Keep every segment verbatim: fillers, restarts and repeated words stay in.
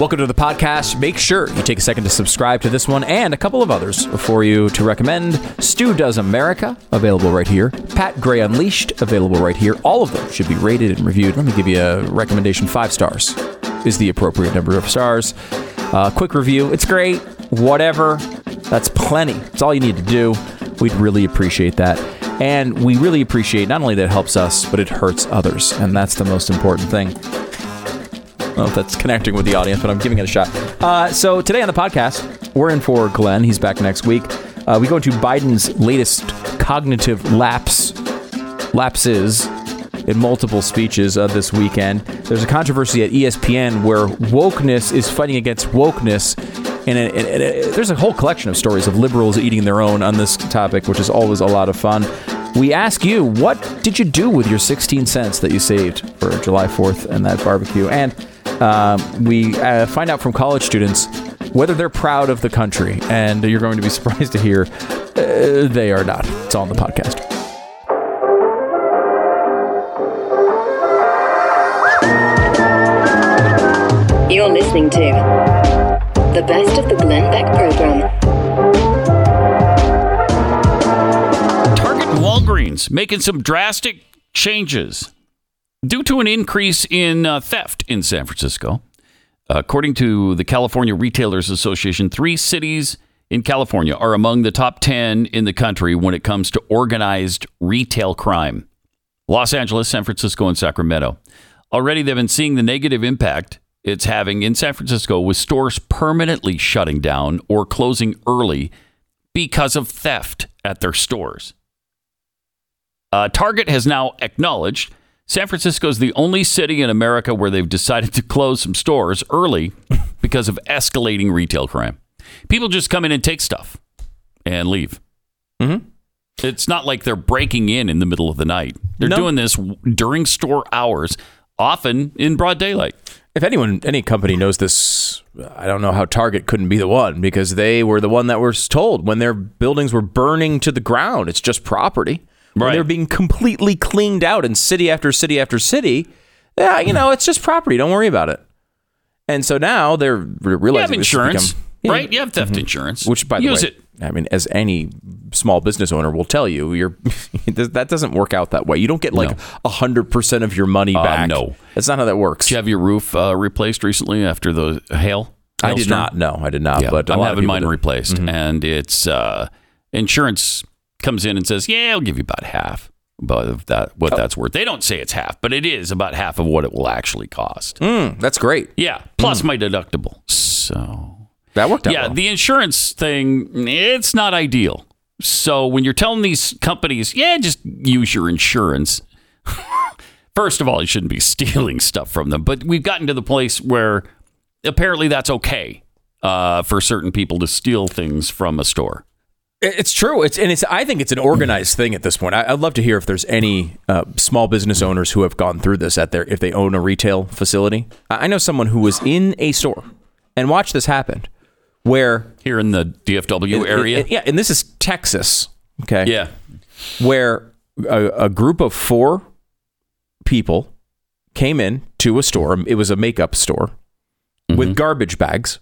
Welcome to the podcast. Make sure you take a second to subscribe to this one and a couple of others for you to recommend. Stu Does America, available right here. Pat Gray Unleashed, available right here. All of them should be rated and reviewed. Let me give you a recommendation. Five stars is the appropriate number of stars. Uh, quick review. It's great. Whatever. That's plenty. It's all you need to do. We'd really appreciate that. And we really appreciate not only that it helps us, but it hurts others. And that's the most important thing. I don't know if that's connecting with the audience, but I'm giving it a shot. Uh, so today on the podcast, we're in for Glenn. He's back next week. Uh, we go into Biden's latest cognitive lapse, lapses in multiple speeches of this weekend. There's a controversy at E S P N where wokeness is fighting against wokeness. And it, it, it, there's a whole collection of stories of liberals eating their own on this topic, which is always a lot of fun. We ask you, what did you do with your sixteen cents that you saved for July fourth and that barbecue? And Uh, we uh, find out from college students whether they're proud of the country, and you're going to be surprised to hear uh, they are not. It's all on the podcast. You're listening to the best of the Glenn Beck program. Target and Walgreens making some drastic changes due to an increase in uh, theft in San Francisco. According to the California Retailers Association, three cities in California are among the top ten in the country when it comes to organized retail crime: Los Angeles, San Francisco, and Sacramento. Already they've been seeing the negative impact it's having in San Francisco, with stores permanently shutting down or closing early because of theft at their stores. Uh, Target has now acknowledged San Francisco is the only city in America where they've decided to close some stores early because of escalating retail crime. People just come in and take stuff and leave. Mm-hmm. It's not like they're breaking in in the middle of the night. They're no. doing this during store hours, often in broad daylight. If anyone, any company knows this, I don't know how Target couldn't be the one, because they were the one that was told when their buildings were burning to the ground, it's just property. Right. They're being completely cleaned out in city after city after city. Yeah, you know, it's just property. Don't worry about it. And so now they're realizing... You have insurance, become, you know, right? You have theft mm-hmm. insurance. Which, by Use the way, it. I mean, as any small business owner will tell you, you're that doesn't work out that way. You don't get like no. one hundred percent of your money uh, back. No. That's not how that works. Did you have your roof uh, replaced recently after the hail? hail I did storm? not. No, I did not. Yeah, but I'm having mine did. replaced. Mm-hmm. And it's uh, insurance... comes in and says, yeah, I'll give you about half of that, what oh. that's worth. They don't say it's half, but it is about half of what it will actually cost. Mm, that's great. Yeah. Plus mm. my deductible. So that worked out. Yeah. Well. The insurance thing, it's not ideal. So when you're telling these companies, yeah, just use your insurance. First of all, you shouldn't be stealing stuff from them. But we've gotten to the place where apparently that's okay uh, for certain people to steal things from a store. It's true. It's and it's. I think it's an organized thing at this point. I, I'd love to hear if there's any uh, small business owners who have gone through this at their if they own a retail facility. I know someone who was in a store and watched this happen, where here in the D F W it, area. It, it, yeah, and this is Texas. Okay. Yeah, where a, a group of four people came in to a store. It was a makeup store mm-hmm. with garbage bags.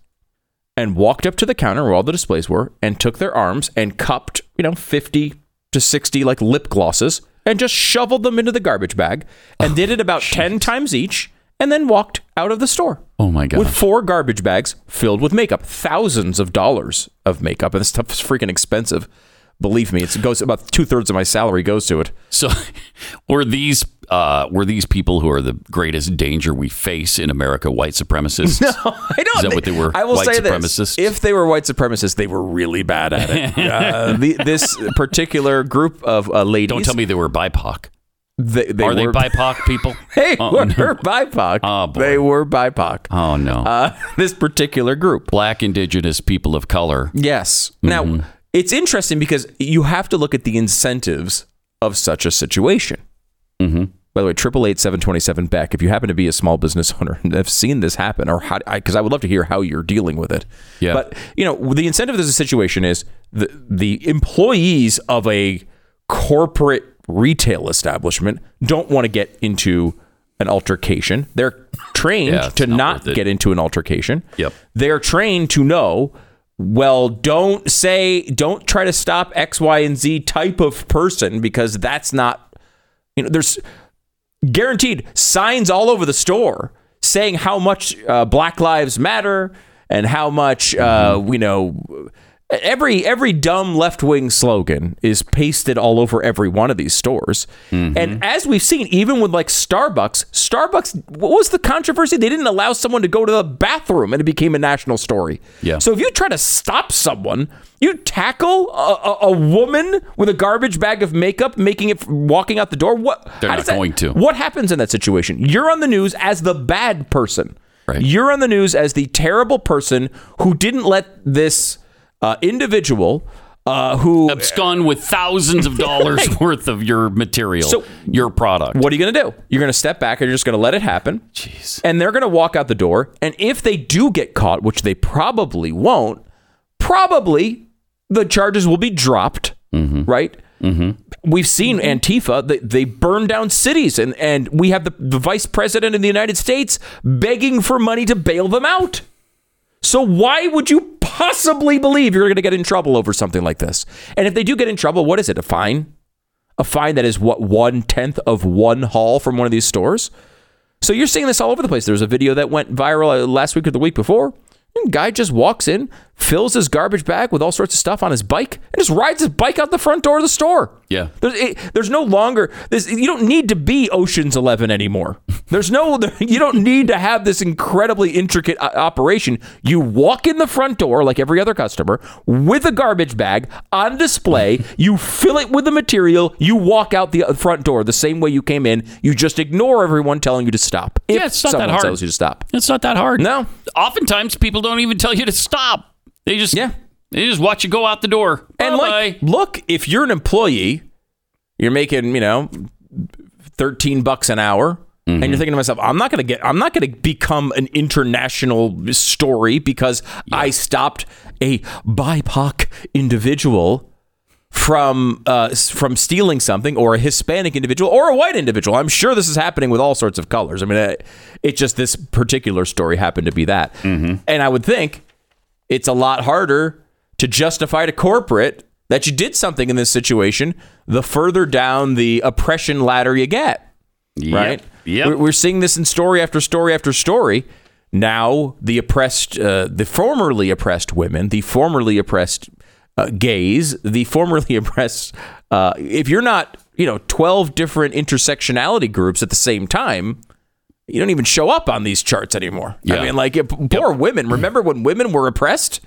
And walked up to the counter where all the displays were and took their arms and cupped, you know, fifty to sixty like lip glosses and just shoveled them into the garbage bag and oh, did it about shit. ten times each and then walked out of the store. Oh, my God. With four garbage bags filled with makeup, thousands of dollars of makeup. And this stuff is freaking expensive. Believe me, it goes about two thirds of my salary goes to it. So were these Uh, were these people who are the greatest danger we face in America white supremacists? No, I don't. Is that they, what they were? I will white say supremacists? This. If they were white supremacists, they were really bad at it. uh, the, this particular group of uh, ladies. Don't tell me they were B I P O C. They, they are were, they B I P O C people? They oh, were no. B I P O C. Oh, boy. They were B I P O C. Oh, no. Uh, this particular group. Black, indigenous, people of color. Yes. Mm-hmm. Now, it's interesting because you have to look at the incentives of such a situation. Mm-hmm. By the way, triple eight seven two seven Beck. If you happen to be a small business owner and have seen this happen, or how, because I, I would love to hear how you're dealing with it. Yeah. But you know, the incentive of this situation is the the employees of a corporate retail establishment don't want to get into an altercation. They're trained yeah, to not, not get into an altercation. Yep. They're trained to know, well, don't say, don't try to stop X, Y, and Z type of person, because that's not, you know, there's guaranteed signs all over the store saying how much uh, Black Lives Matter and how much, uh, mm-hmm. you know, every every dumb left-wing slogan is pasted all over every one of these stores. Mm-hmm. And as we've seen, even with like Starbucks, Starbucks, what was the controversy? They didn't allow someone to go to the bathroom, and it became a national story. Yeah. So if you try to stop someone, you tackle a, a, a woman with a garbage bag of makeup, making it walking out the door. What, They're not that, going to. What happens in that situation? You're on the news as the bad person. Right. You're on the news as the terrible person who didn't let this uh, individual uh, who abscond with thousands of dollars right. worth of your material, so your product. What are you going to do? You're going to step back, and you're just going to let it happen. Jeez. And they're going to walk out the door. And if they do get caught, which they probably won't, probably the charges will be dropped. Mm-hmm. Right. Mm-hmm. We've seen mm-hmm. Antifa. They, they burn down cities, and, and we have the, the vice president of the United States begging for money to bail them out. So why would you possibly believe you're going to get in trouble over something like this? And if they do get in trouble, what is it? A fine? A fine that is what, one tenth of one haul from one of these stores? So you're seeing this all over the place. There's a video that went viral last week or the week before. Guy just walks in, fills his garbage bag with all sorts of stuff on his bike, and just rides his bike out the front door of the store. Yeah, there's, it, there's no longer this. You don't need to be Ocean's Eleven anymore. There's no, you don't need to have this incredibly intricate operation. You walk in the front door like every other customer with a garbage bag on display. You fill it with the material. You walk out the front door the same way you came in. You just ignore everyone telling you to stop. If yeah, it's not that hard. Someone tells you to stop. It's not that hard. No. Oftentimes people don't even tell you to stop. They just yeah. they just watch you go out the door. Bye and like, bye. Look, if you're an employee, you're making, you know, thirteen bucks an hour, mm-hmm. and you're thinking to myself, I'm not going to get I'm not going to become an international story because yeah. I stopped a B I P O C individual from uh, from stealing something, or a Hispanic individual, or a white individual. I'm sure this is happening with all sorts of colors. I mean, it, it's just this particular story happened to be that. Mm-hmm. And I would think it's a lot harder to justify to corporate that you did something in this situation the further down the oppression ladder you get. Yep. Right? Yeah. We're, we're seeing this in story after story after story. Now, the oppressed, uh, the formerly oppressed women, the formerly oppressed Uh, gays, the formerly oppressed, uh, if you're not, you know, twelve different intersectionality groups at the same time, you don't even show up on these charts anymore. Yeah. I mean, like, it, poor yep. women. Remember when women were oppressed?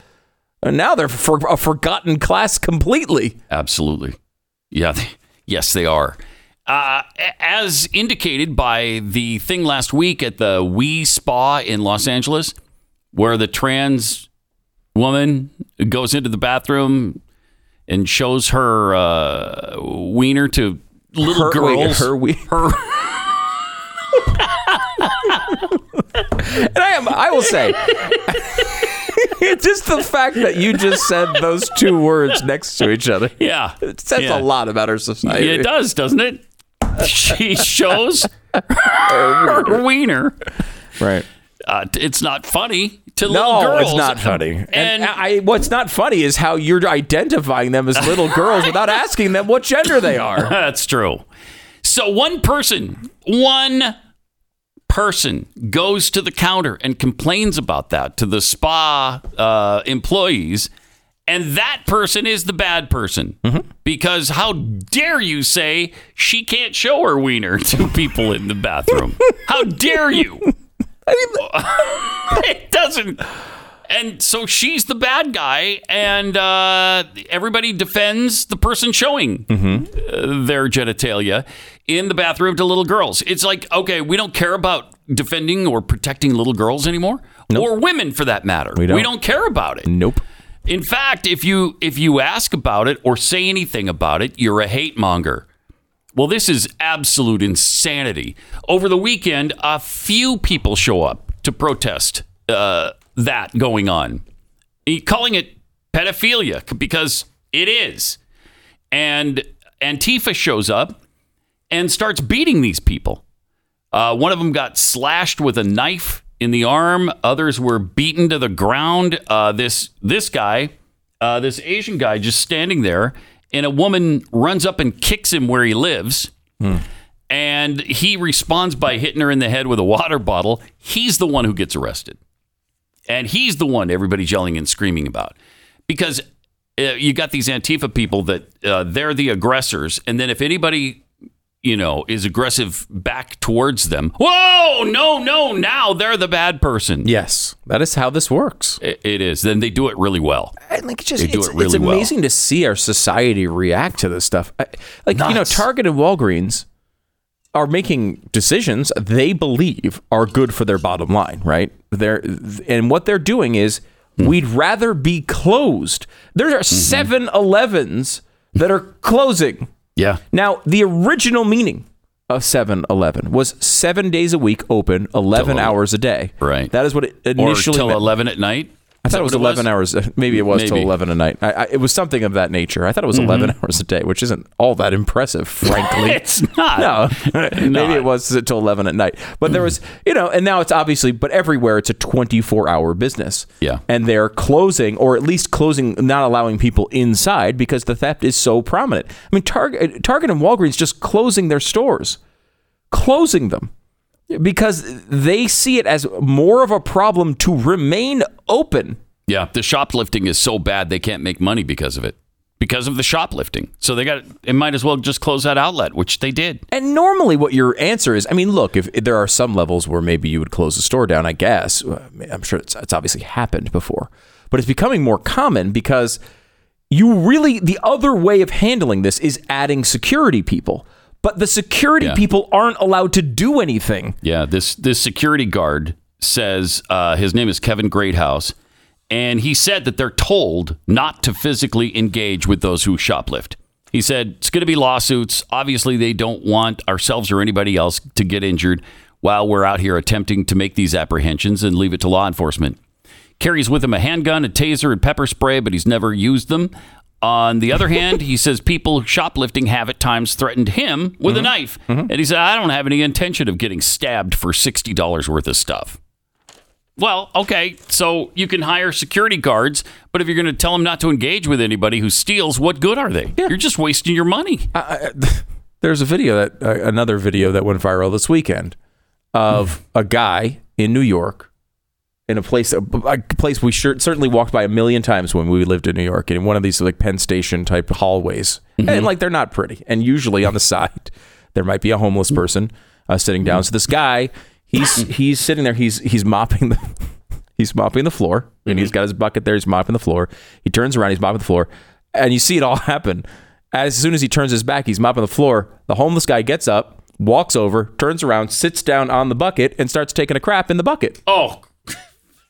And now they're for, a forgotten class completely. Absolutely. Yeah. They, yes, they are. Uh, as indicated by the thing last week at the Wii Spa in Los Angeles, where the trans woman goes into the bathroom and shows her uh, wiener to little her girls. Wiener, her wiener. Her. And I am. I will say, just the fact that you just said those two words next to each other. Yeah, it says yeah. a lot about our society. It does, doesn't it? She shows her, her wiener. Right. Uh, it's not funny. To no, girls. It's not funny. And, and I, what's not funny is how you're identifying them as little girls without asking them what gender they are. That's true. So one person, one person goes to the counter and complains about that to the spa uh, employees. And that person is the bad person. Mm-hmm. Because how dare you say she can't show her wiener to people in the bathroom? How dare you? I mean, it doesn't. And so she's the bad guy, and uh, everybody defends the person showing mm-hmm. their genitalia in the bathroom to little girls. It's like, okay, we don't care about defending or protecting little girls anymore, nope. or women for that matter. We don't. we don't care about it. Nope. In fact, if you if you ask about it or say anything about it, you're a hate monger. Well, this is absolute insanity. Over the weekend, a few people show up to protest uh, that going on. He, calling it pedophilia, because it is. And Antifa shows up and starts beating these people. Uh, one of them got slashed with a knife in the arm. Others were beaten to the ground. Uh, this this guy, uh, this Asian guy, just standing there, and a woman runs up and kicks him where he lives. Hmm. And he responds by hitting her in the head with a water bottle. He's the one who gets arrested. And he's the one everybody's yelling and screaming about. Because uh, you got these Antifa people that uh, they're the aggressors. And then if anybody, you know, is aggressive back towards them, whoa, no, no, now they're the bad person. Yes, that is how this works. It, it is. Then they do it really well. I think it's just, they do it's, it really it's amazing well. to see our society react to this stuff. Like, Nuts. you know, Target and Walgreens are making decisions they believe are good for their bottom line, right? They're, and what they're doing is, mm. we'd rather be closed. There are Seven mm-hmm. Elevens that are closing. Yeah. Now, the original meaning of Seven Eleven was seven days a week open, eleven till hours a day. Right. That is what it initially meant. Or till eleven at night? I thought it was eleven hours. Maybe it was till eleven at night. I, I, it was something of that nature. I thought it was mm-hmm. eleven hours a day, which isn't all that impressive, frankly. It's not. No. Maybe not. It was till eleven at night. But there was, you know, and now it's obviously, but everywhere it's a twenty-four hour business. Yeah. And they're closing, or at least closing, not allowing people inside because the theft is so prominent. I mean, Target, Target and Walgreens just closing their stores, closing them. Because they see it as more of a problem to remain open. Yeah, the shoplifting is so bad they can't make money because of it. Because of the shoplifting. So they got it might as well just close that outlet, which they did. And normally what your answer is, I mean, look, if, if there are some levels where maybe you would close the store down, I guess. I'm sure it's, it's obviously happened before. But it's becoming more common because you really, the other way of handling this is adding security people. But the security yeah. people aren't allowed to do anything. Yeah, this this security guard says, uh, his name is Kevin Greathouse, and he said that they're told not to physically engage with those who shoplift. He said, it's going to be lawsuits. Obviously, they don't want ourselves or anybody else to get injured while we're out here attempting to make these apprehensions and leave it to law enforcement. Carries with him a handgun, a taser, and pepper spray, but he's never used them. On the other hand, he says people shoplifting have at times threatened him with mm-hmm. a knife. Mm-hmm. And he said, I don't have any intention of getting stabbed for sixty dollars worth of stuff. Well, okay, so you can hire security guards, but if you're going to tell them not to engage with anybody who steals, what good are they? Yeah. You're just wasting your money. I, I, there's a video, that uh, another video that went viral this weekend of a guy in New York. In a place, a place we sure, certainly walked by a million times when we lived in New York, in one of these like Penn Station type hallways, mm-hmm. and like they're not pretty. And usually on the side, there might be a homeless person uh, sitting down. So this guy, he's he's sitting there, he's he's mopping the he's mopping the floor, and mm-hmm. he's got his bucket there. He's mopping the floor. He turns around, he's mopping the floor, and you see it all happen. As soon as he turns his back, he's mopping the floor. The homeless guy gets up, walks over, turns around, sits down on the bucket, and starts taking a crap in the bucket. Oh.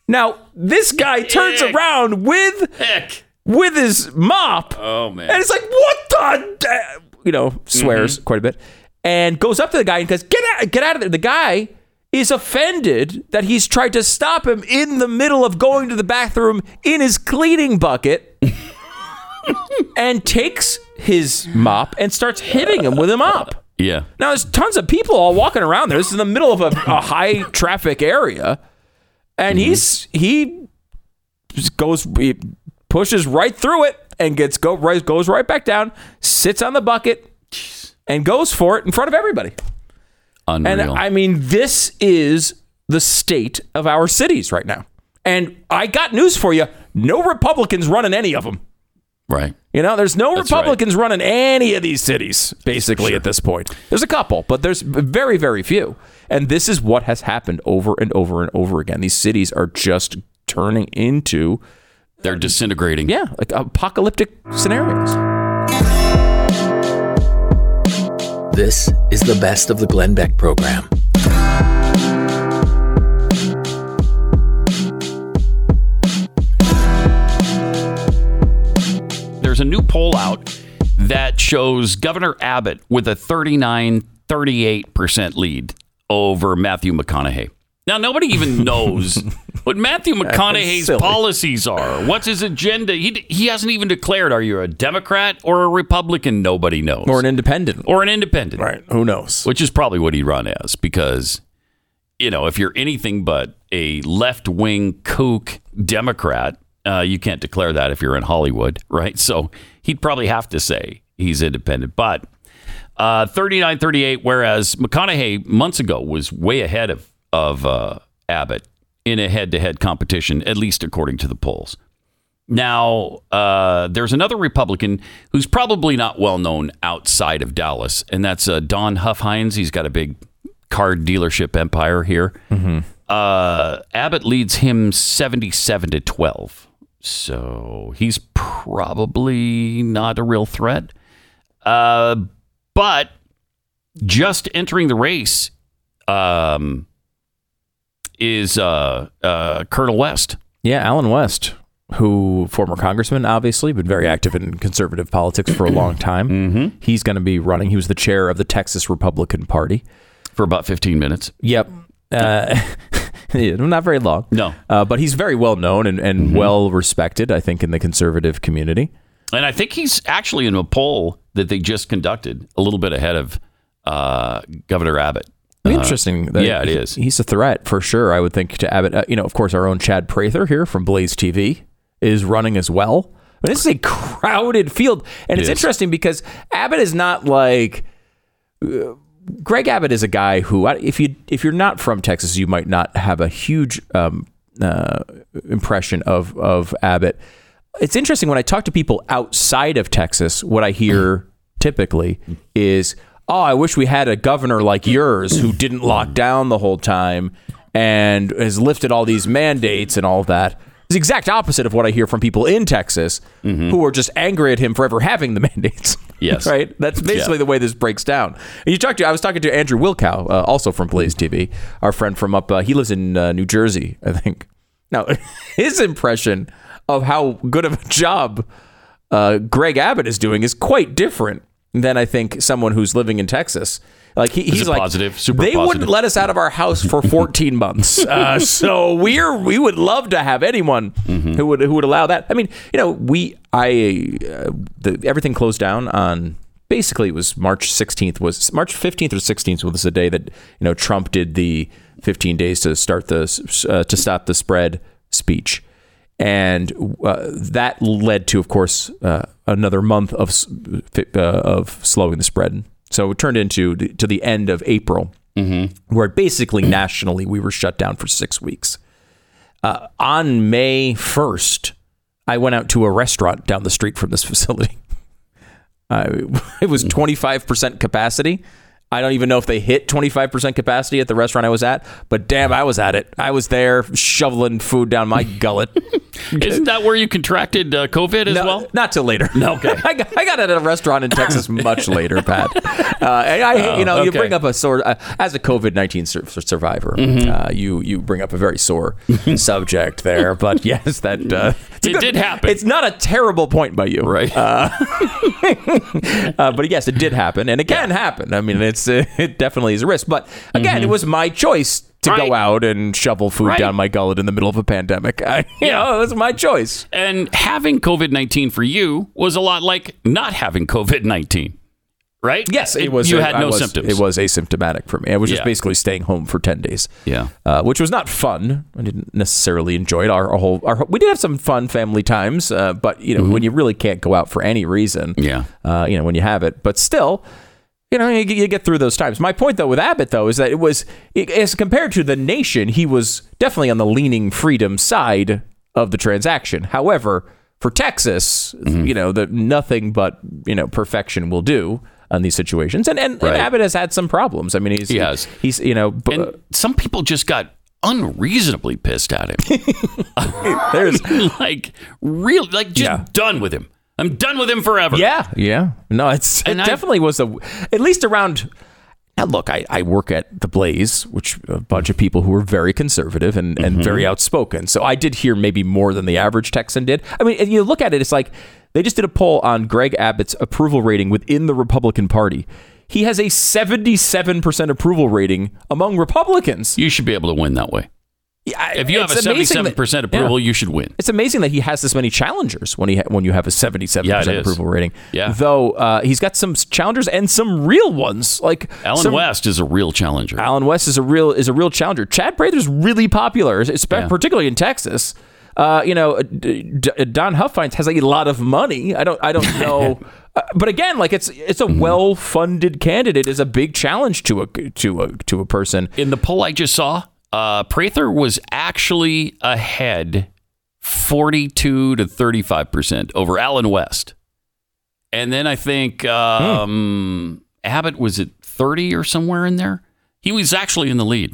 Now, this guy turns Heck. around with Heck. with his mop. Oh, man. And it's like, what the? You know, swears mm-hmm. quite a bit. And goes up to the guy and goes, get out, get out of there. The guy is offended that he's tried to stop him in the middle of going to the bathroom in his cleaning bucket. And takes his mop and starts hitting him with a mop. Yeah. Now, there's tons of people all walking around there. This is in the middle of a, a high traffic area. And mm-hmm. he's he just goes he pushes right through it and gets go right goes right back down, sits on the bucket, and goes for it in front of everybody. Unreal. And I mean, this is the state of our cities right now. And I got news for you: no Republicans running any of them. Right. You know, there's no That's Republicans right. running any of these cities, basically, sure. at this point. There's a couple, but there's very, very few. And this is what has happened over and over and over again. These cities are just turning into... They're disintegrating. Yeah, like apocalyptic scenarios. This is the best of the Glenn Beck program. There's a new poll out that shows Governor Abbott with a thirty-nine thirty-eight percent lead over Matthew McConaughey. Now, nobody even knows what Matthew McConaughey's policies are. What's his agenda? He he hasn't even declared, are you a Democrat or a Republican? Nobody knows. Or an independent. Or an independent. Right. Who knows? Which is probably what he'd run as, because, you know, if you're anything but a left-wing kook Democrat, uh, you can't declare that if you're in Hollywood, right? So he'd probably have to say he's independent. But uh, thirty-nine thirty-eight, whereas McConaughey months ago was way ahead of of uh, Abbott in a head-to-head competition, at least according to the polls. Now, uh, there's another Republican who's probably not well-known outside of Dallas, and that's uh, Don Huffines. He's got a big car dealership empire here. Mm-hmm. Uh, Abbott leads him seventy-seven to twelve, so he's probably not a real threat. Uh, but just entering the race... Um, is uh, uh, Colonel West. Yeah, Alan West, who, former congressman, obviously, been very active in conservative politics for a long time. Mm-hmm. He's going to be running. He was the chair of the Texas Republican Party. For about fifteen minutes. Yep. Uh, not very long. No. Uh, but he's very well known and, and mm-hmm. well respected, I think, in the conservative community. And I think he's actually in a poll that they just conducted a little bit ahead of uh, Governor Abbott. Interesting. Uh, yeah, it is. He's a threat for sure, I would think, to Abbott. Uh, you know, of course, our own Chad Prather here from Blaze T V is running as well. But this is a crowded field. And it it's is. interesting because Abbott is not like... Uh, Greg Abbott is a guy who, if, you, if you're not from Texas, you might not have a huge um, uh, impression of, of Abbott. It's interesting, when I talk to people outside of Texas, what I hear typically is... Oh, I wish we had a governor like yours who didn't lock down the whole time and has lifted all these mandates and all that. It's the exact opposite of what I hear from people in Texas mm-hmm. who are just angry at him for ever having the mandates. Yes. Right? That's basically yeah. the way this breaks down. And you talked to, I was talking to Andrew Wilkow, uh, also from Blaze T V, our friend from up, uh, he lives in uh, New Jersey, I think. Now, his impression of how good of a job uh, Greg Abbott is doing is quite different than I think someone who's living in Texas. Like he, he's like, positive, super they positive. Wouldn't let us out of our house for fourteen months. Uh, so we're we would love to have anyone mm-hmm. who would who would allow that. I mean, you know, we I uh, the, everything closed down on basically it was March sixteenth was March fifteenth or sixteenth was the day that, you know, Trump did the fifteen days to start the uh, to stop the spread speech. And uh, that led to, of course, uh, another month of uh, of slowing the spread. So it turned into the, to the end of April, mm-hmm. where basically nationally we were shut down for six weeks. Uh, on May first, I went out to a restaurant down the street from this facility. Uh, it was twenty-five percent capacity. I don't even know if they hit twenty-five percent capacity at the restaurant I was at, but damn, I was at it. I was there shoveling food down my gullet. Isn't that where you contracted uh, COVID as no, well? Not till later. No, okay. I, got, I got at a restaurant in Texas much later, Pat. Uh, and I, oh, you know, okay. you bring up a sore uh, as a COVID nineteen sur- survivor. Mm-hmm. Uh, you you bring up a very sore subject there, but yes, that uh, it good, did happen. It's not a terrible point by you, right? Uh, uh, but yes, it did happen, and it can yeah. happen. I mean, it's it definitely is a risk, but again, mm-hmm. it was my choice to right. go out and shovel food right. down my gullet in the middle of a pandemic. I, you yeah. know, it was my choice. And having COVID nineteen for you was a lot like not having COVID nineteen, right? Yes, it was. You a, had no was, symptoms. It was asymptomatic for me. I was just yeah. basically staying home for ten days. Yeah, uh, which was not fun. I didn't necessarily enjoy it. Our, our whole, our, we did have some fun family times, uh, but you know, mm-hmm. when you really can't go out for any reason, yeah, uh, you know, when you have it, but still. You know, you get through those times. My point, though, with Abbott, though, is that it was, as compared to the nation, he was definitely on the leaning freedom side of the transaction. However, for Texas, mm-hmm. you know, the, nothing but, you know, perfection will do on these situations. And and, right. and Abbott has had some problems. I mean, he's, he has. he's you know, b- and some people just got unreasonably pissed at him. There's I mean, like real, like just yeah. done with him. I'm done with him forever. Yeah, yeah. No, it's it I, definitely was a at least around. Now, look, I, I work at the Blaze, which a bunch of people who are very conservative and, mm-hmm. and very outspoken. So I did hear maybe more than the average Texan did. I mean, and you look at it, it's like they just did a poll on Greg Abbott's approval rating within the Republican Party. He has a seventy-seven percent approval rating among Republicans. You should be able to win that way. Yeah, if you have a seventy-seven percent approval, yeah. you should win. It's amazing that he has this many challengers when he ha- when you have a seventy-seven percent yeah, approval rating. Yeah. Though uh, he's got some challengers and some real ones. Like Alan some, West is a real challenger. Alan West is a real is a real challenger. Chad Prather is really popular, yeah. particularly in Texas. Uh, you know, D- D- Don Huffines has like, a lot of money. I don't I don't know. Uh, but again, like it's it's a well-funded candidate is a big challenge to a to a to a person. In the poll I just saw, Uh, Prather was actually ahead forty-two to thirty-five percent over Alan West. And then I think um, hmm. Abbott was at thirty or somewhere in there. He was actually in the lead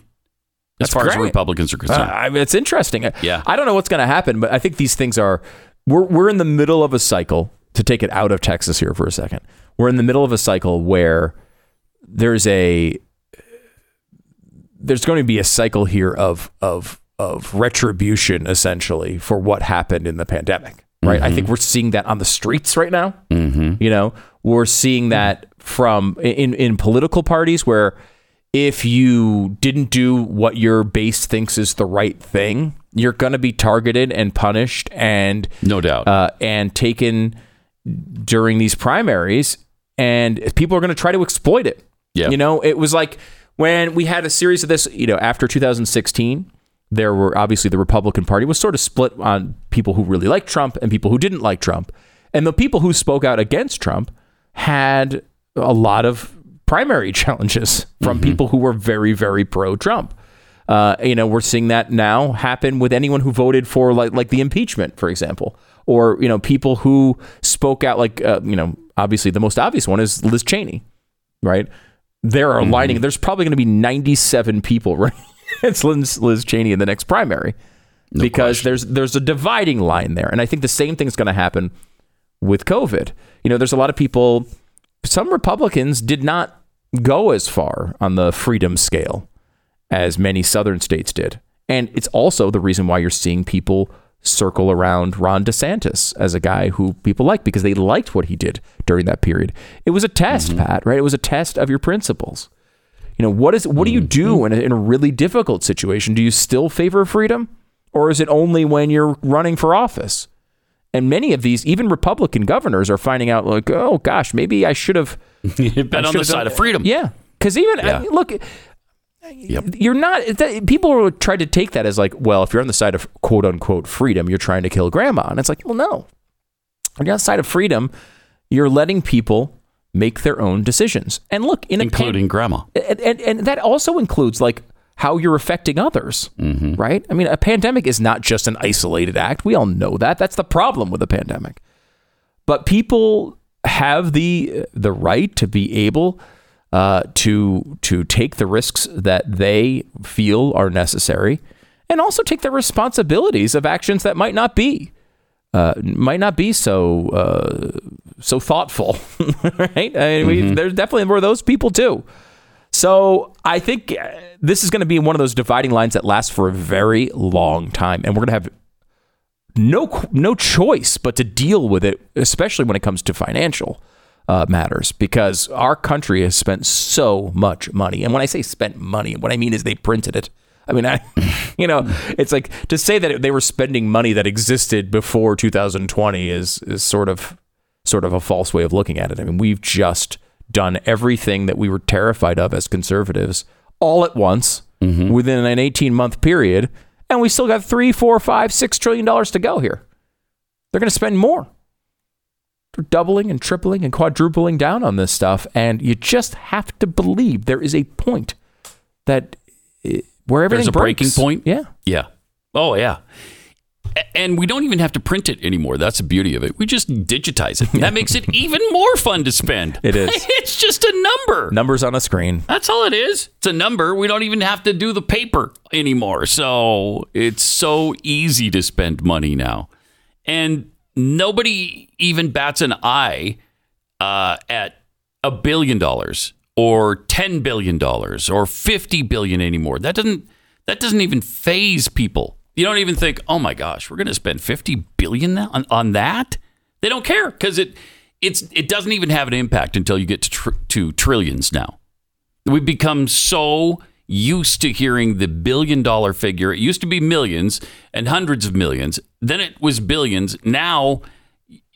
as That's far great. as Republicans are concerned. Uh, I mean, it's interesting. Yeah. I don't know what's going to happen, but I think these things are, we're, we're in the middle of a cycle, to take it out of Texas here for a second. We're in the middle of a cycle where there's a, there's going to be a cycle here of of of retribution, essentially, for what happened in the pandemic, right? Mm-hmm. I think we're seeing that on the streets right now. Mm-hmm. You know, we're seeing that from in, in political parties where if you didn't do what your base thinks is the right thing, you're going to be targeted and punished and no doubt uh, and taken during these primaries. And people are going to try to exploit it. Yeah. You know, it was like, when we had a series of this, you know, after two thousand sixteen, there were obviously the Republican Party was sort of split on people who really liked Trump and people who didn't like Trump. And the people who spoke out against Trump had a lot of primary challenges from mm-hmm. people who were very, very pro-Trump. Uh, you know, we're seeing that now happen with anyone who voted for like like the impeachment, for example, or, you know, people who spoke out like, uh, you know, obviously the most obvious one is Liz Cheney, right? There are lining. Mm-hmm. There's probably going to be ninety-seven people, right? It's Liz, Liz Cheney in the next primary, no because question. there's there's a dividing line there, and I think the same thing's going to happen with COVID. You know, there's a lot of people. Some Republicans did not go as far on the freedom scale as many Southern states did, and it's also the reason why you're seeing people circle around Ron DeSantis as a guy who people like because they liked what he did during that period. It was a test, mm-hmm. Pat, right? It was a test of your principles. You know, what is what do you do in a, in a really difficult situation? Do you still favor freedom, or is it only when you're running for office? And many of these, even Republican governors, are finding out like, oh gosh, maybe I should have been on the side of freedom. Yeah, because even yeah. I mean, look. Yep. You're not people try to take that as like, well, if you're on the side of quote unquote freedom, you're trying to kill grandma. And it's like, well, no, on the side of freedom, you're letting people make their own decisions. And look, in including a, grandma. And, and, and that also includes like how you're affecting others. Mm-hmm. Right. I mean, a pandemic is not just an isolated act. We all know that. That's the problem with a pandemic. But people have the the right to be able Uh, to to take the risks that they feel are necessary, and also take the responsibilities of actions that might not be uh, might not be so uh, so thoughtful, right? I mean, mm-hmm. there's definitely more of those people too. So I think this is going to be one of those dividing lines that lasts for a very long time, and we're going to have no no choice but to deal with it, especially when it comes to financial. Uh, matters because our country has spent so much money. And when I say spent money, what I mean is they printed it. I mean, I, you know, it's like to say that they were spending money that existed before two thousand twenty is, is sort of sort of a false way of looking at it. I mean, we've just done everything that we were terrified of as conservatives all at once mm-hmm. within an eighteen month period. And we still got three, four, five, six trillion dollars to go here. They're going to spend more. They're doubling and tripling and quadrupling down on this stuff. And you just have to believe there is a point that where everything There's a breaks. breaking point. Yeah. Yeah. Oh, yeah. And we don't even have to print it anymore. That's the beauty of it. We just digitize it. That makes it even more fun to spend. It is. It's just a number. Numbers on a screen. That's all it is. It's a number. We don't even have to do the paper anymore. So it's so easy to spend money now. And nobody even bats an eye uh, at a billion dollars or ten billion dollars or fifty billion anymore. That doesn't that doesn't even faze people. You don't even think, oh my gosh, we're going to spend fifty billion on, on that. They don't care because it it's it doesn't even have an impact until you get to, tr- to trillions now. We've become so used to hearing the billion dollar figure. It used to be millions and hundreds of millions. Then it was billions. Now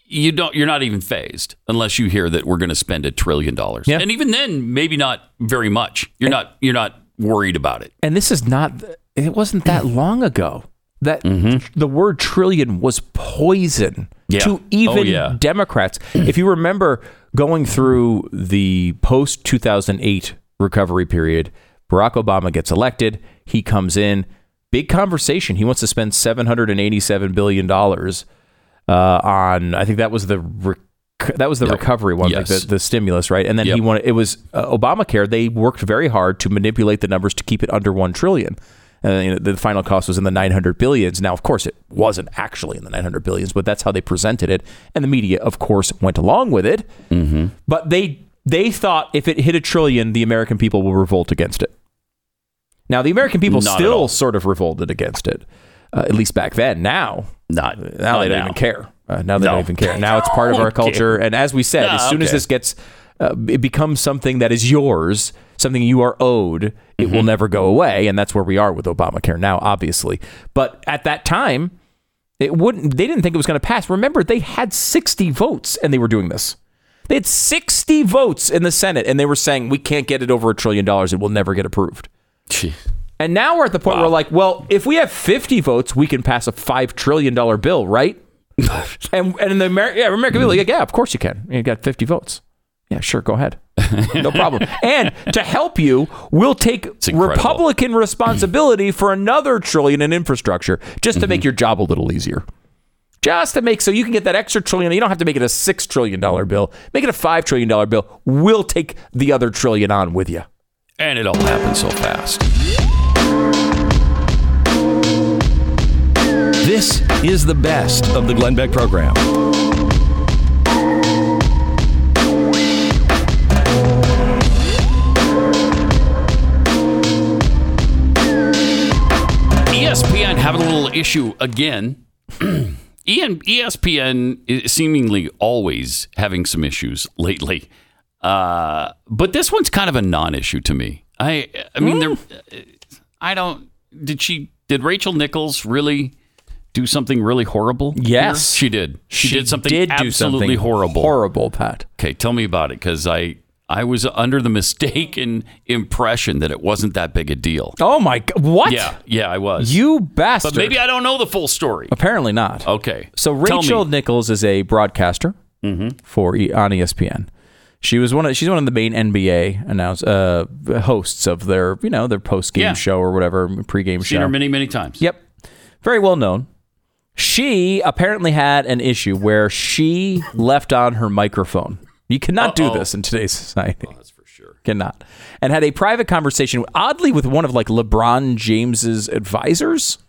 you don't, you're not even phased unless you hear that we're going to spend a trillion dollars. Yeah. And even then, maybe not very much. You're not, you're not worried about it. And this is not, it wasn't that long ago that mm-hmm. the word trillion was poison yeah. to even oh, yeah. Democrats. If you remember going through the post two thousand eight recovery period, Barack Obama gets elected. He comes in. Big conversation. He wants to spend seven hundred eighty-seven billion dollars uh, on, I think that was the rec- that was the yep. recovery one, yes. like the, the stimulus, right? And then yep. he wanted, it was uh, Obamacare. They worked very hard to manipulate the numbers to keep it under one trillion dollars. Uh, you know, the final cost was in the nine hundred billions. Now, of course, it wasn't actually in the nine hundred billions, but that's how they presented it. And the media, of course, went along with it. Mm-hmm. But they They thought if it hit a trillion, the American people will revolt against it. Now, the American people not still sort of revolted against it, uh, at least back then. Now, not, now not they don't now. even care. Uh, now they no. don't even care. Now it's part of our culture. And as we said, no, as soon okay. as this gets, uh, it becomes something that is yours, something you are owed, it mm-hmm. will never go away. And that's where we are with Obamacare now, obviously. But at that time, it wouldn't. They didn't think it was going to pass. Remember, they had sixty votes and they were doing this. They had sixty votes in the Senate, and they were saying, we can't get it over a trillion dollars. It will never get approved. Jeez. And now we're at the point wow. where we're like, well, if we have fifty votes, we can pass a five trillion dollars bill, right? and and in the Ameri- yeah, American people are like, yeah, of course you can. You got fifty votes. Yeah, sure, go ahead. No problem. And to help you, we'll take Republican responsibility for another trillion in infrastructure just to mm-hmm. make your job a little easier. Just to make so you can get that extra trillion. You don't have to make it a six trillion dollar bill. Make it a five trillion dollar bill. We'll take the other trillion on with you. And it all happens so fast. This is the best of the Glenn Beck program. E S P N having a little issue again. E S P N is seemingly always having some issues lately, uh, but this one's kind of a non-issue to me. I, I mean, mm. there, I don't. Did she? Did Rachel Nichols really do something really horrible? Yes, here? she did. She, she did something did absolutely something horrible. Horrible, Pat. Okay, tell me about it, because I, I was under the mistaken impression that it wasn't that big a deal. Oh my God! What? Yeah, yeah, I was. You bastard! But maybe I don't know the full story. Apparently not. Okay. So Rachel Nichols is a broadcaster mm-hmm. for on E S P N. She was one of she's one of the main N B A announce uh, hosts of their you know their post game yeah. show or whatever pregame Seen show. Seen her many many times. Yep, very well known. She apparently had an issue where she left on her microphone. You cannot Uh-oh. do this in today's society. Oh, that's for sure. Cannot. And had a private conversation, oddly, with one of like LeBron James's advisors.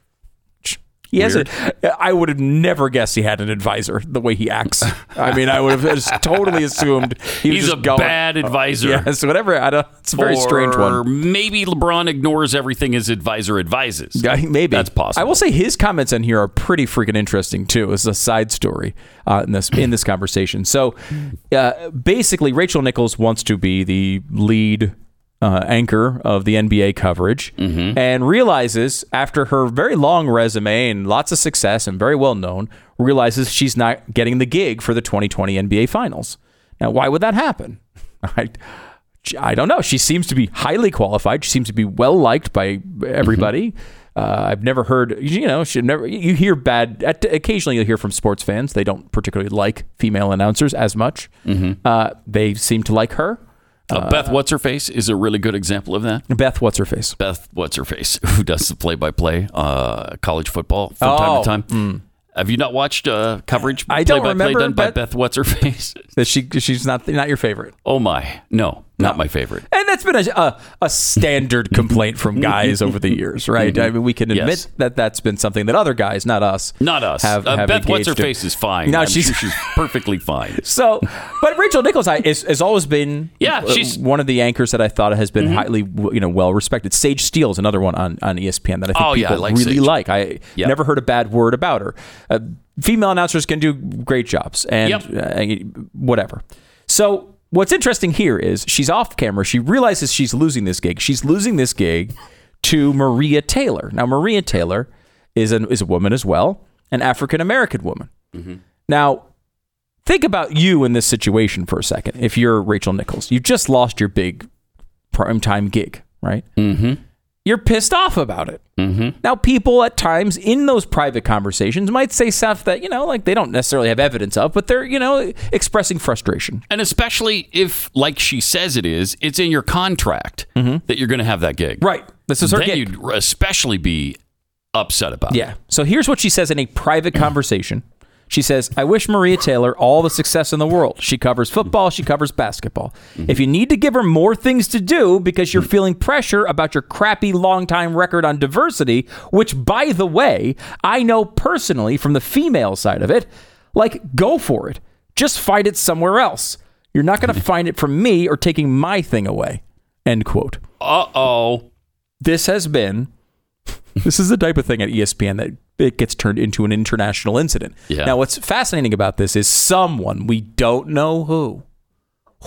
He Weird. has a. I would have never guessed he had an advisor the way he acts. I mean, I would have just totally assumed he was he's just a going, bad advisor. Oh, yes, whatever. I don't. It's a very or strange one. Or maybe LeBron ignores everything his advisor advises. Yeah, maybe that's possible. I will say his comments in here are pretty freaking interesting too. It's a side story uh, in this in this conversation. So uh, basically, Rachel Nichols wants to be the lead. Uh, anchor of the N B A coverage mm-hmm. and realizes after her very long resume and lots of success and very well known, realizes she's not getting the gig for the twenty twenty N B A Finals. Now, why would that happen? I, I don't know. She seems to be highly qualified. She seems to be well liked by everybody. Mm-hmm. Uh, I've never heard, you know, she never. You hear bad, occasionally you'll hear from sports fans. They don't particularly like female announcers as much. Mm-hmm. Uh, they seem to like her. Uh, Beth What's-Her-Face is a really good example of that. Beth What's-Her-Face. Beth What's-Her-Face, who does the play-by-play uh, college football from oh, time to time. Mm. Have you not watched uh, coverage I don't play-by-play remember, done by Beth What's-Her-Face? That she, she's not not your favorite. Oh, my. No. Not my favorite. And that's been a a, a standard complaint from guys over the years, right? Mm-hmm. I mean, we can admit yes. that that's been something that other guys, not us, not us, have, uh, have Beth, what's her face is fine. No, she's, she's perfectly fine. So, but Rachel Nichols has, has always been, yeah, uh, she's one of the anchors that I thought has been mm-hmm. highly, you know, well respected. Sage Steele is another one on, on E S P N that I think oh, people yeah, I like really Sage. like. I yeah. never heard a bad word about her. Uh, female announcers can do great jobs and yep. uh, whatever. So. What's interesting here is she's off camera. She realizes she's losing this gig. She's losing this gig to Maria Taylor. Now, Maria Taylor is an, is a woman as well, an African-American woman. Mm-hmm. Now, think about you in this situation for a second. If you're Rachel Nichols, you just lost your big primetime gig, right? Mm-hmm. You're pissed off about it. Mm-hmm. Now, people at times in those private conversations might say stuff that, you know, like they don't necessarily have evidence of, but they're, you know, expressing frustration. And especially if, like she says it is, it's in your contract mm-hmm. that you're going to have that gig. Right. This is her then gig. Then you'd especially be upset about yeah. it. Yeah. So here's what she says in a private conversation. She says, I wish Maria Taylor all the success in the world. She covers football. She covers basketball. Mm-hmm. If you need to give her more things to do because you're feeling pressure about your crappy longtime record on diversity, which, by the way, I know personally from the female side of it, like, go for it. Just find it somewhere else. You're not going to find it from me or taking my thing away. End quote. Uh-oh. This has been... This is the type of thing at E S P N that it gets turned into an international incident. Yeah. Now, what's fascinating about this is someone, we don't know who.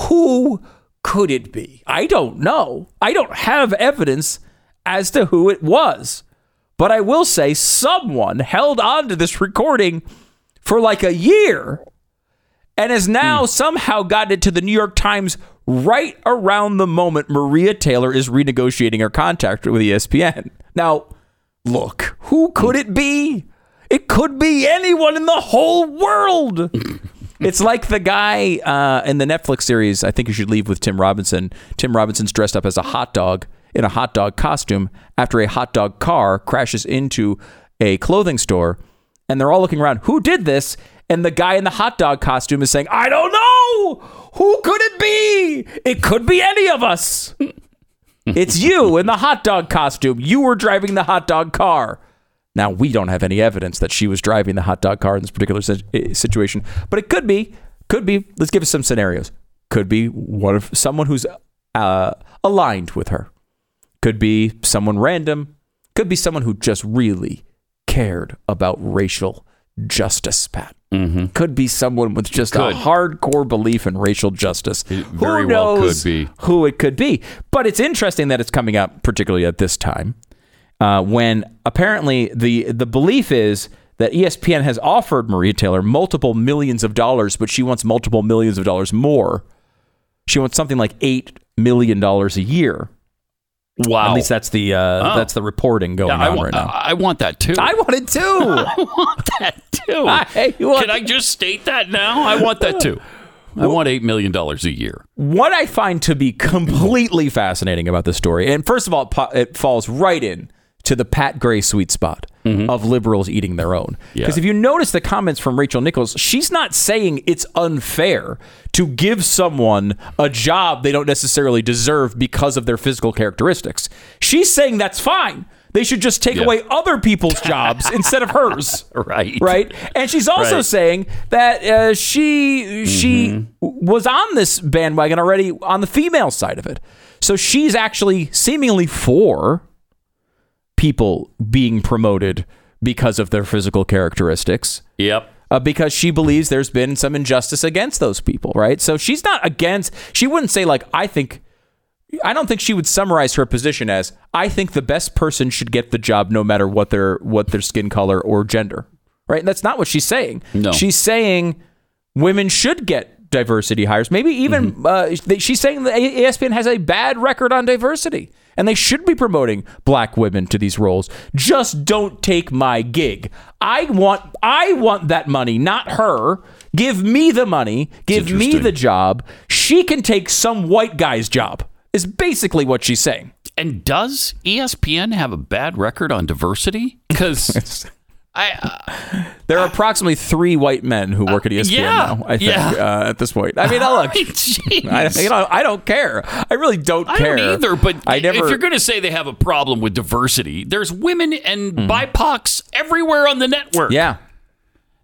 Who could it be? I don't know. I don't have evidence as to who it was. But I will say someone held on to this recording for like a year and has now mm. somehow gotten it to the New York Times right around the moment Maria Taylor is renegotiating her contract with E S P N. Now, look, who could it be? It could be anyone in the whole world. It's like the guy uh, in the Netflix series, I Think You Should Leave, with Tim Robinson. Tim Robinson's dressed up as a hot dog in a hot dog costume after a hot dog car crashes into a clothing store. And they're all looking around. Who did this? And the guy in the hot dog costume is saying, I don't know. Who could it be? It could be any of us. It's you in the hot dog costume. You were driving the hot dog car. Now, we don't have any evidence that she was driving the hot dog car in this particular situation, but it could be, could be, let's give us some scenarios. Could be one of someone who's uh, aligned with her. Could be someone random. Could be someone who just really cared about racial justice, Pat. Mm-hmm. Could be someone with just a hardcore belief in racial justice. It very who knows well could be. Who it could be. But it's interesting that it's coming up, particularly at this time, uh, when apparently the, the belief is that E S P N has offered Maria Taylor multiple millions of dollars, but she wants multiple millions of dollars more. She wants something like eight million dollars a year. Wow. At least that's the uh, oh. that's the reporting going yeah, on w- right now. I want that too. I want it too. I want that too. I want Can I just state that now? I want that too. I want eight million dollars a year. What I find to be completely fascinating about this story, and first of all, it, po- it falls right in to the Pat Gray sweet spot mm-hmm. of liberals eating their own. Because yeah. if you notice the comments from Rachel Nichols, she's not saying it's unfair to give someone a job they don't necessarily deserve because of their physical characteristics. She's saying that's fine. They should just take yeah. away other people's jobs instead of hers. Right. Right. And she's also right. saying that uh, she mm-hmm. she was on this bandwagon already on the female side of it. So she's actually seemingly for people being promoted because of their physical characteristics. Yep. Uh, because she believes there's been some injustice against those people, right? So she's not against, she wouldn't say like, I think, I don't think she would summarize her position as, I think the best person should get the job no matter what their, what their skin color or gender, right? And that's not what she's saying. No. She's saying women should get diversity hires. Maybe even, mm-hmm. uh, they, she's saying that E S P N has a bad record on diversity. And they should be promoting black women to these roles. Just don't take my gig. I want I want that money, not her. Give me the money. Give me the job. She can take some white guy's job, is basically what she's saying. And does E S P N have a bad record on diversity? Because I, uh, there are approximately three white men who work at E S P N yeah, now, I think, yeah. uh, at this point. I mean, I look, I, you know, I don't care. I really don't I care. I don't either, but I never, if you're going to say they have a problem with diversity, there's women and mm-hmm. B I P O Cs everywhere on the network. Yeah.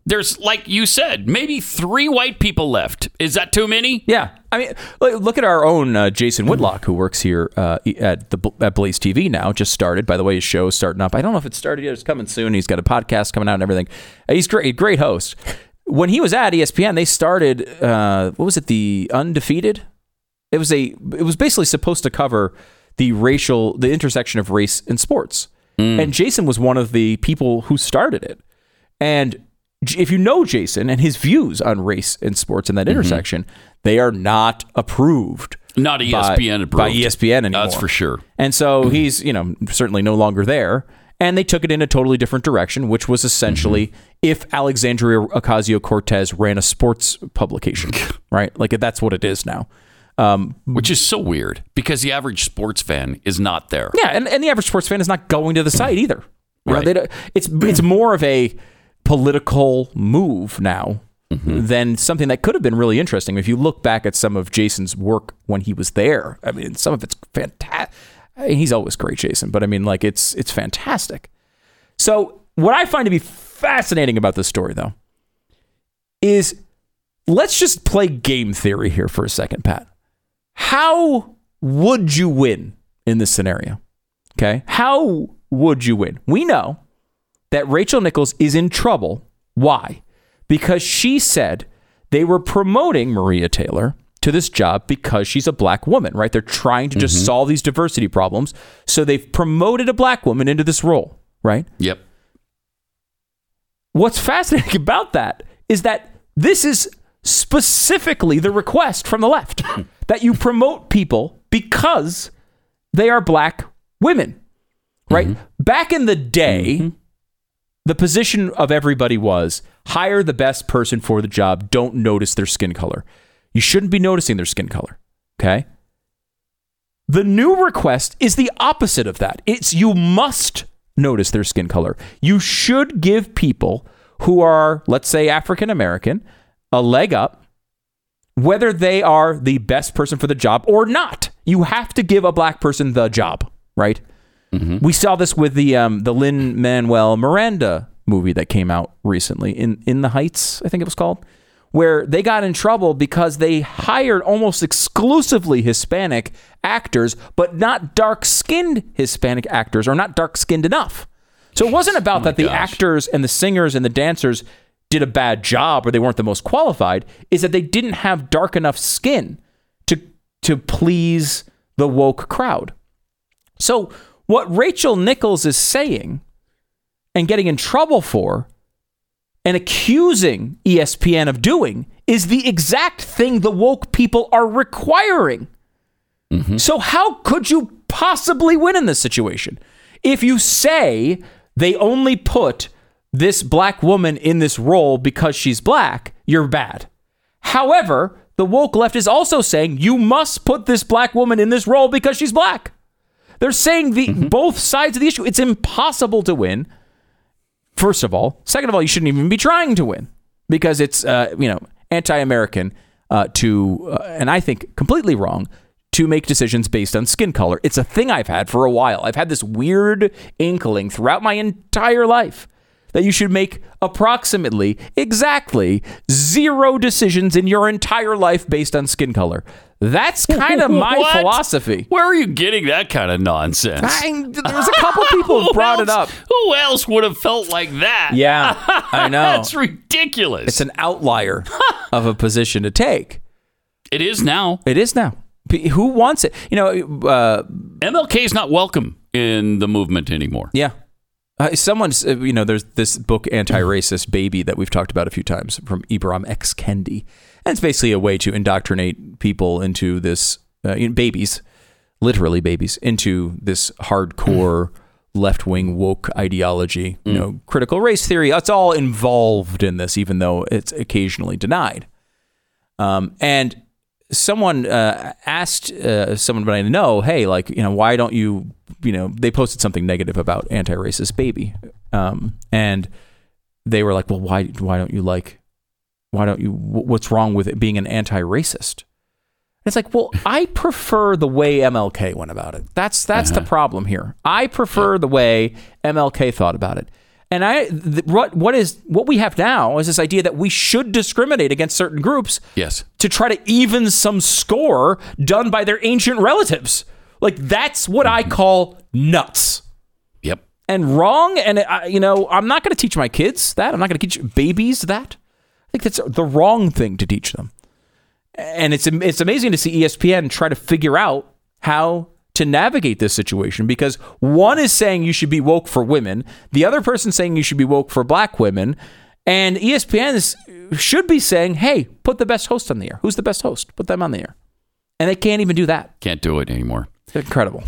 There's, like you said, maybe three white people left. Is that too many? Yeah. I mean, look at our own uh, Jason Whitlock, who works here uh, at the at Blaze T V now, just started. By the way, his show is starting up. I don't know if it's started yet. It's coming soon. He's got a podcast coming out and everything. He's great, great host. When he was at E S P N, they started, uh, what was it, the Undefeated? It was a. It was basically supposed to cover the racial, the intersection of race and sports. Mm. And Jason was one of the people who started it. And if you know Jason and his views on race and sports in that mm-hmm. intersection, they are not approved. Not E S P N by, approved. By E S P N anymore. That's for sure. And so mm-hmm. he's, you know, certainly no longer there. And they took it in a totally different direction, which was essentially mm-hmm. if Alexandria Ocasio-Cortez ran a sports publication, right? Like, that's what it is now. Um, which is so weird because the average sports fan is not there. Yeah, and, and the average sports fan is not going to the site either. Right. You know, they, it's, it's more of a political move now mm-hmm. than something that could have been really interesting. If you look back at some of Jason's work when he was there, I mean, some of it's fantastic. I mean, he's always great, Jason, but I mean, like, it's it's fantastic. So what I find to be fascinating about this story, though, is let's just play game theory here for a second, Pat. How would you win in this scenario? Okay, how would you win? We know that Rachel Nichols is in trouble. Why? Because she said they were promoting Maria Taylor to this job because she's a black woman, right? They're trying to just mm-hmm. solve these diversity problems. So they've promoted a black woman into this role, right? Yep. What's fascinating about that is that this is specifically the request from the left, that you promote people because they are black women, right? Mm-hmm. Back in the day, mm-hmm. the position of everybody was hire the best person for the job. Don't notice their skin color. You shouldn't be noticing their skin color. Okay. The new request is the opposite of that. It's you must notice their skin color. You should give people who are, let's say, African American, a leg up, whether they are the best person for the job or not. You have to give a black person the job, right? Mm-hmm. We saw this with the um, the Lin-Manuel Miranda movie that came out recently, in, in the Heights, I think it was called, where they got in trouble because they hired almost exclusively Hispanic actors, but not dark-skinned Hispanic actors, or not dark-skinned enough. So it wasn't about oh that gosh. the actors and the singers and the dancers did a bad job or they weren't the most qualified. It's that they didn't have dark enough skin to to please the woke crowd. So what Rachel Nichols is saying and getting in trouble for and accusing E S P N of doing is the exact thing the woke people are requiring. Mm-hmm. So how could you possibly win in this situation? If you say they only put this black woman in this role because she's black, you're bad. However, the woke left is also saying you must put this black woman in this role because she's black. They're saying the mm-hmm. both sides of the issue. It's impossible to win, first of all. Second of all, you shouldn't even be trying to win because it's, uh, you know, anti-American uh, to, uh, and I think completely wrong, to make decisions based on skin color. It's a thing I've had for a while. I've had this weird inkling throughout my entire life that you should make approximately, exactly zero decisions in your entire life based on skin color. That's kind of my what? philosophy. Where are you getting that kind of nonsense? I, there's a couple people who brought else, it up. Who else would have felt like that? Yeah, I know. That's ridiculous. It's an outlier of a position to take. It is now. It is now. Who wants it? You know, uh, M L K is not welcome in the movement anymore. Yeah. Uh, someone's, uh, you know, there's this book, Anti-Racist Baby, that we've talked about a few times from Ibram X. Kendi. And it's basically a way to indoctrinate people into this, uh, you know, babies, literally babies, into this hardcore left-wing woke ideology, you mm. know, critical race theory. It's all involved in this, even though it's occasionally denied. Um, and someone uh, asked uh, someone that I know, hey, like, you know, why don't you, you know, they posted something negative about Anti-Racist Baby. Um, and they were like, well, why why don't you like, why don't you, what's wrong with it being an anti-racist? And it's like, well, I prefer the way M L K went about it. That's that's uh-huh. the problem here. I prefer the way M L K thought about it. And I, the, what what is what we have now is this idea that we should discriminate against certain groups, yes, to try to even some score done by their ancient relatives. Like, that's what mm-hmm. I call nuts. Yep. And wrong. And, I, you know, I'm not going to teach my kids that. I'm not going to teach babies that. I think that's the wrong thing to teach them. And it's it's amazing to see E S P N try to figure out how to navigate this situation, because one is saying you should be woke for women, the other person saying you should be woke for black women, and E S P N is, should be saying, hey, put the best host on the air. Who's the best host? Put them on the air. And they can't even do that. Can't do it anymore. It's incredible.